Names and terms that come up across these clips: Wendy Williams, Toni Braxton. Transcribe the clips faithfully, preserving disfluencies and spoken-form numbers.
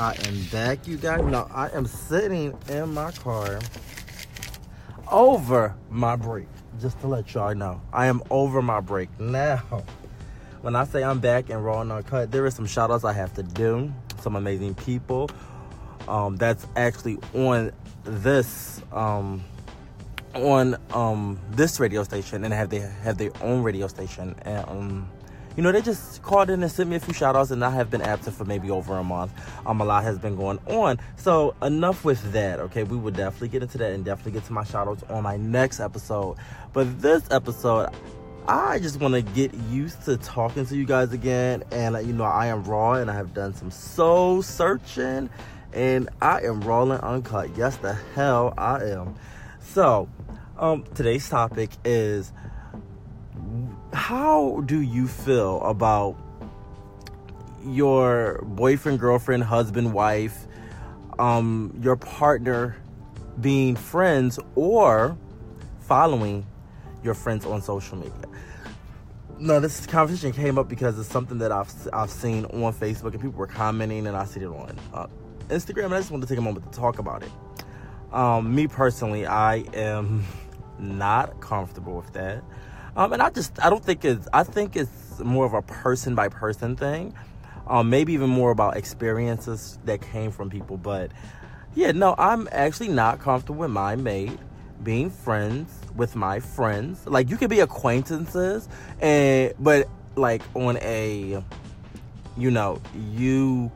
I am back, you guys. No, I am sitting in my car over my break. Just to let y'all know, I am over my break now. When I say I'm back and raw and uncut, there is some shout outs I have to do. Some amazing people um, that's actually on this um, on um, this radio station and have they have their own radio station. And um, you know, they just called in and sent me a few shout outs, and I have been absent for maybe over a month. Um, a lot has been going on. So enough with that. Okay, we will definitely get into that and definitely get to my shout outs on my next episode. But this episode, I just want to get used to talking to you guys again. And, you know, I am raw and I have done some soul searching. And I am raw and uncut. Yes, the hell I am. So, um, today's topic is, how do you feel about your boyfriend, girlfriend, husband, wife, um, your partner being friends or following your friends on social media? No, this conversation came up because it's something that I've I've seen on Facebook and people were commenting, and I see it on uh, Instagram, and I just wanted to take a moment to talk about it. Um, me personally, I am not comfortable with that, um, and I just I don't think it's I think it's more of a person by person thing, um, maybe even more about experiences that came from people. But yeah, no, I'm actually not comfortable with my mate being friends with my friends. Like, you can be acquaintances, and but like on a, you know, you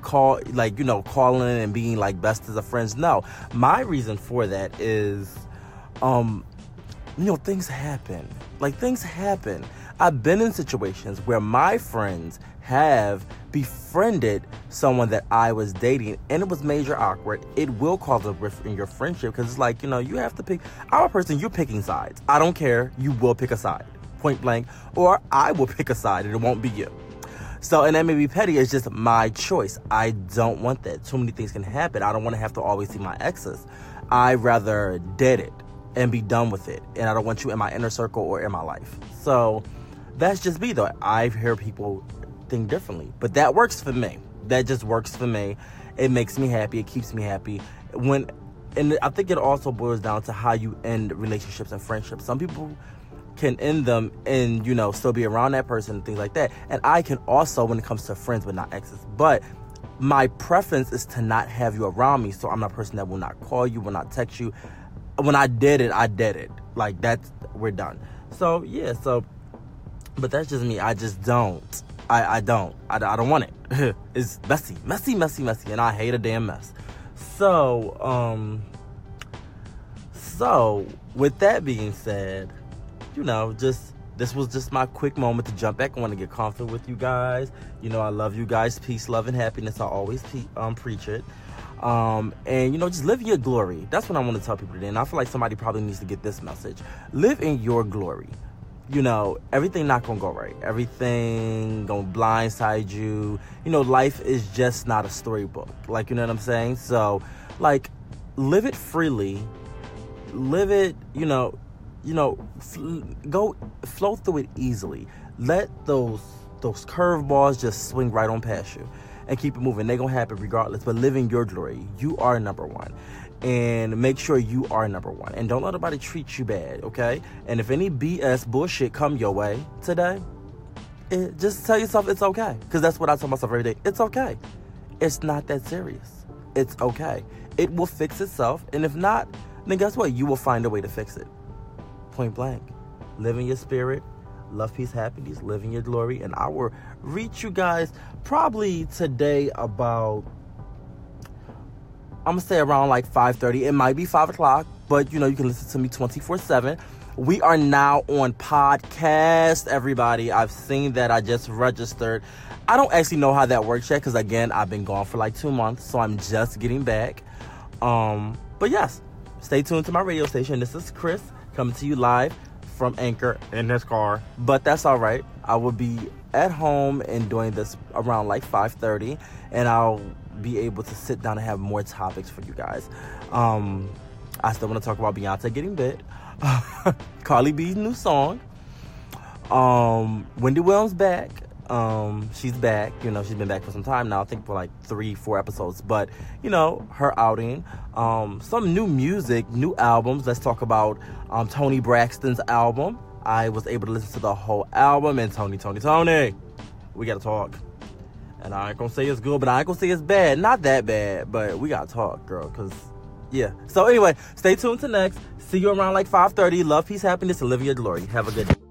call, like, you know, calling and being like best as a friends. No, my reason for that is, um, you know, things happen. Like, things happen. I've been in situations where my friends have befriended someone that I was dating, and it was major awkward. It will cause a rift in your friendship, because it's like, you know, you have to pick. I'm a person, you're picking sides. I don't care. You will pick a side, point blank, or I will pick a side, and it won't be you. So, and that may be petty. It's just my choice. I don't want that. Too many things can happen. I don't want to have to always see my exes. I'd rather dead it and be done with it, and I don't want you in my inner circle or in my life. So that's just me, though. I hear people think differently, but that works for me. That just works for me. It makes me happy. It keeps me happy. When, and I think it also boils down to how you end relationships and friendships. Some people can end them and, you know, still be around that person and things like that. And I can also, when it comes to friends, but not exes. But my preference is to not have you around me. So I'm a person that will not call you, will not text you. When I did it, I did it. Like, that's, we're done. So yeah, so, but that's just me. I just don't. I, I don't. I, I don't want it. It's messy. Messy, messy, messy. And I hate a damn mess. So, um, so, with that being said, you know, just, this was just my quick moment to jump back. I want to get comfortable with you guys. You know, I love you guys. Peace, love, and happiness. I always pe- um, preach it. Um, and, you know, just live in your glory. That's what I want to tell people today. And I feel like somebody probably needs to get this message. Live in your glory. You know, everything not gonna go right. Everything gonna blindside you. You know, life is just not a storybook. Like, you know what I'm saying? So, like, live it freely. Live it, you know, you know, fl- go, flow through it easily. Let those, those curveballs just swing right on past you and keep it moving. They're gonna happen regardless, but live in your glory. You are number one. And make sure you are number one. And don't let nobody treat you bad, okay? And if any B S bullshit come your way today, it, just tell yourself it's okay. Because that's what I tell myself every day. It's okay. It's not that serious. It's okay. It will fix itself. And if not, then guess what? You will find a way to fix it. Point blank. Live in your spirit. Love, peace, happiness. Live in your glory. And I will reach you guys probably today about, I'm going to say around like five thirty. It might be five o'clock, but, you know, you can listen to me twenty-four seven. We are now on podcast, everybody. I've seen that. I just registered. I don't actually know how that works yet because, again, I've been gone for like two months, so I'm just getting back. Um, but, yes, stay tuned to my radio station. This is Chris coming to you live from Anchor in this car. But that's all right. I will be at home and doing this around like five thirty, and I'll be able to sit down and have more topics for you guys. Um, I still want to talk about Beyonce getting bit, Cardi B's new song, um, Wendy Williams back, Um, she's back. You know, she's been back for some time now. I think for like three, four episodes. But, you know, her outing. Um, some new music, new albums. Let's talk about um, Toni Braxton's album. I was able to listen to the whole album. And Toni, Toni, Toni, we gotta talk. And I ain't gonna say it's good, but I ain't gonna say it's bad. Not that bad, but we gotta talk, girl, because... yeah. So anyway, stay tuned to next. See you around like five thirty. Love, peace, happiness, Olivia Glory. Have a good day.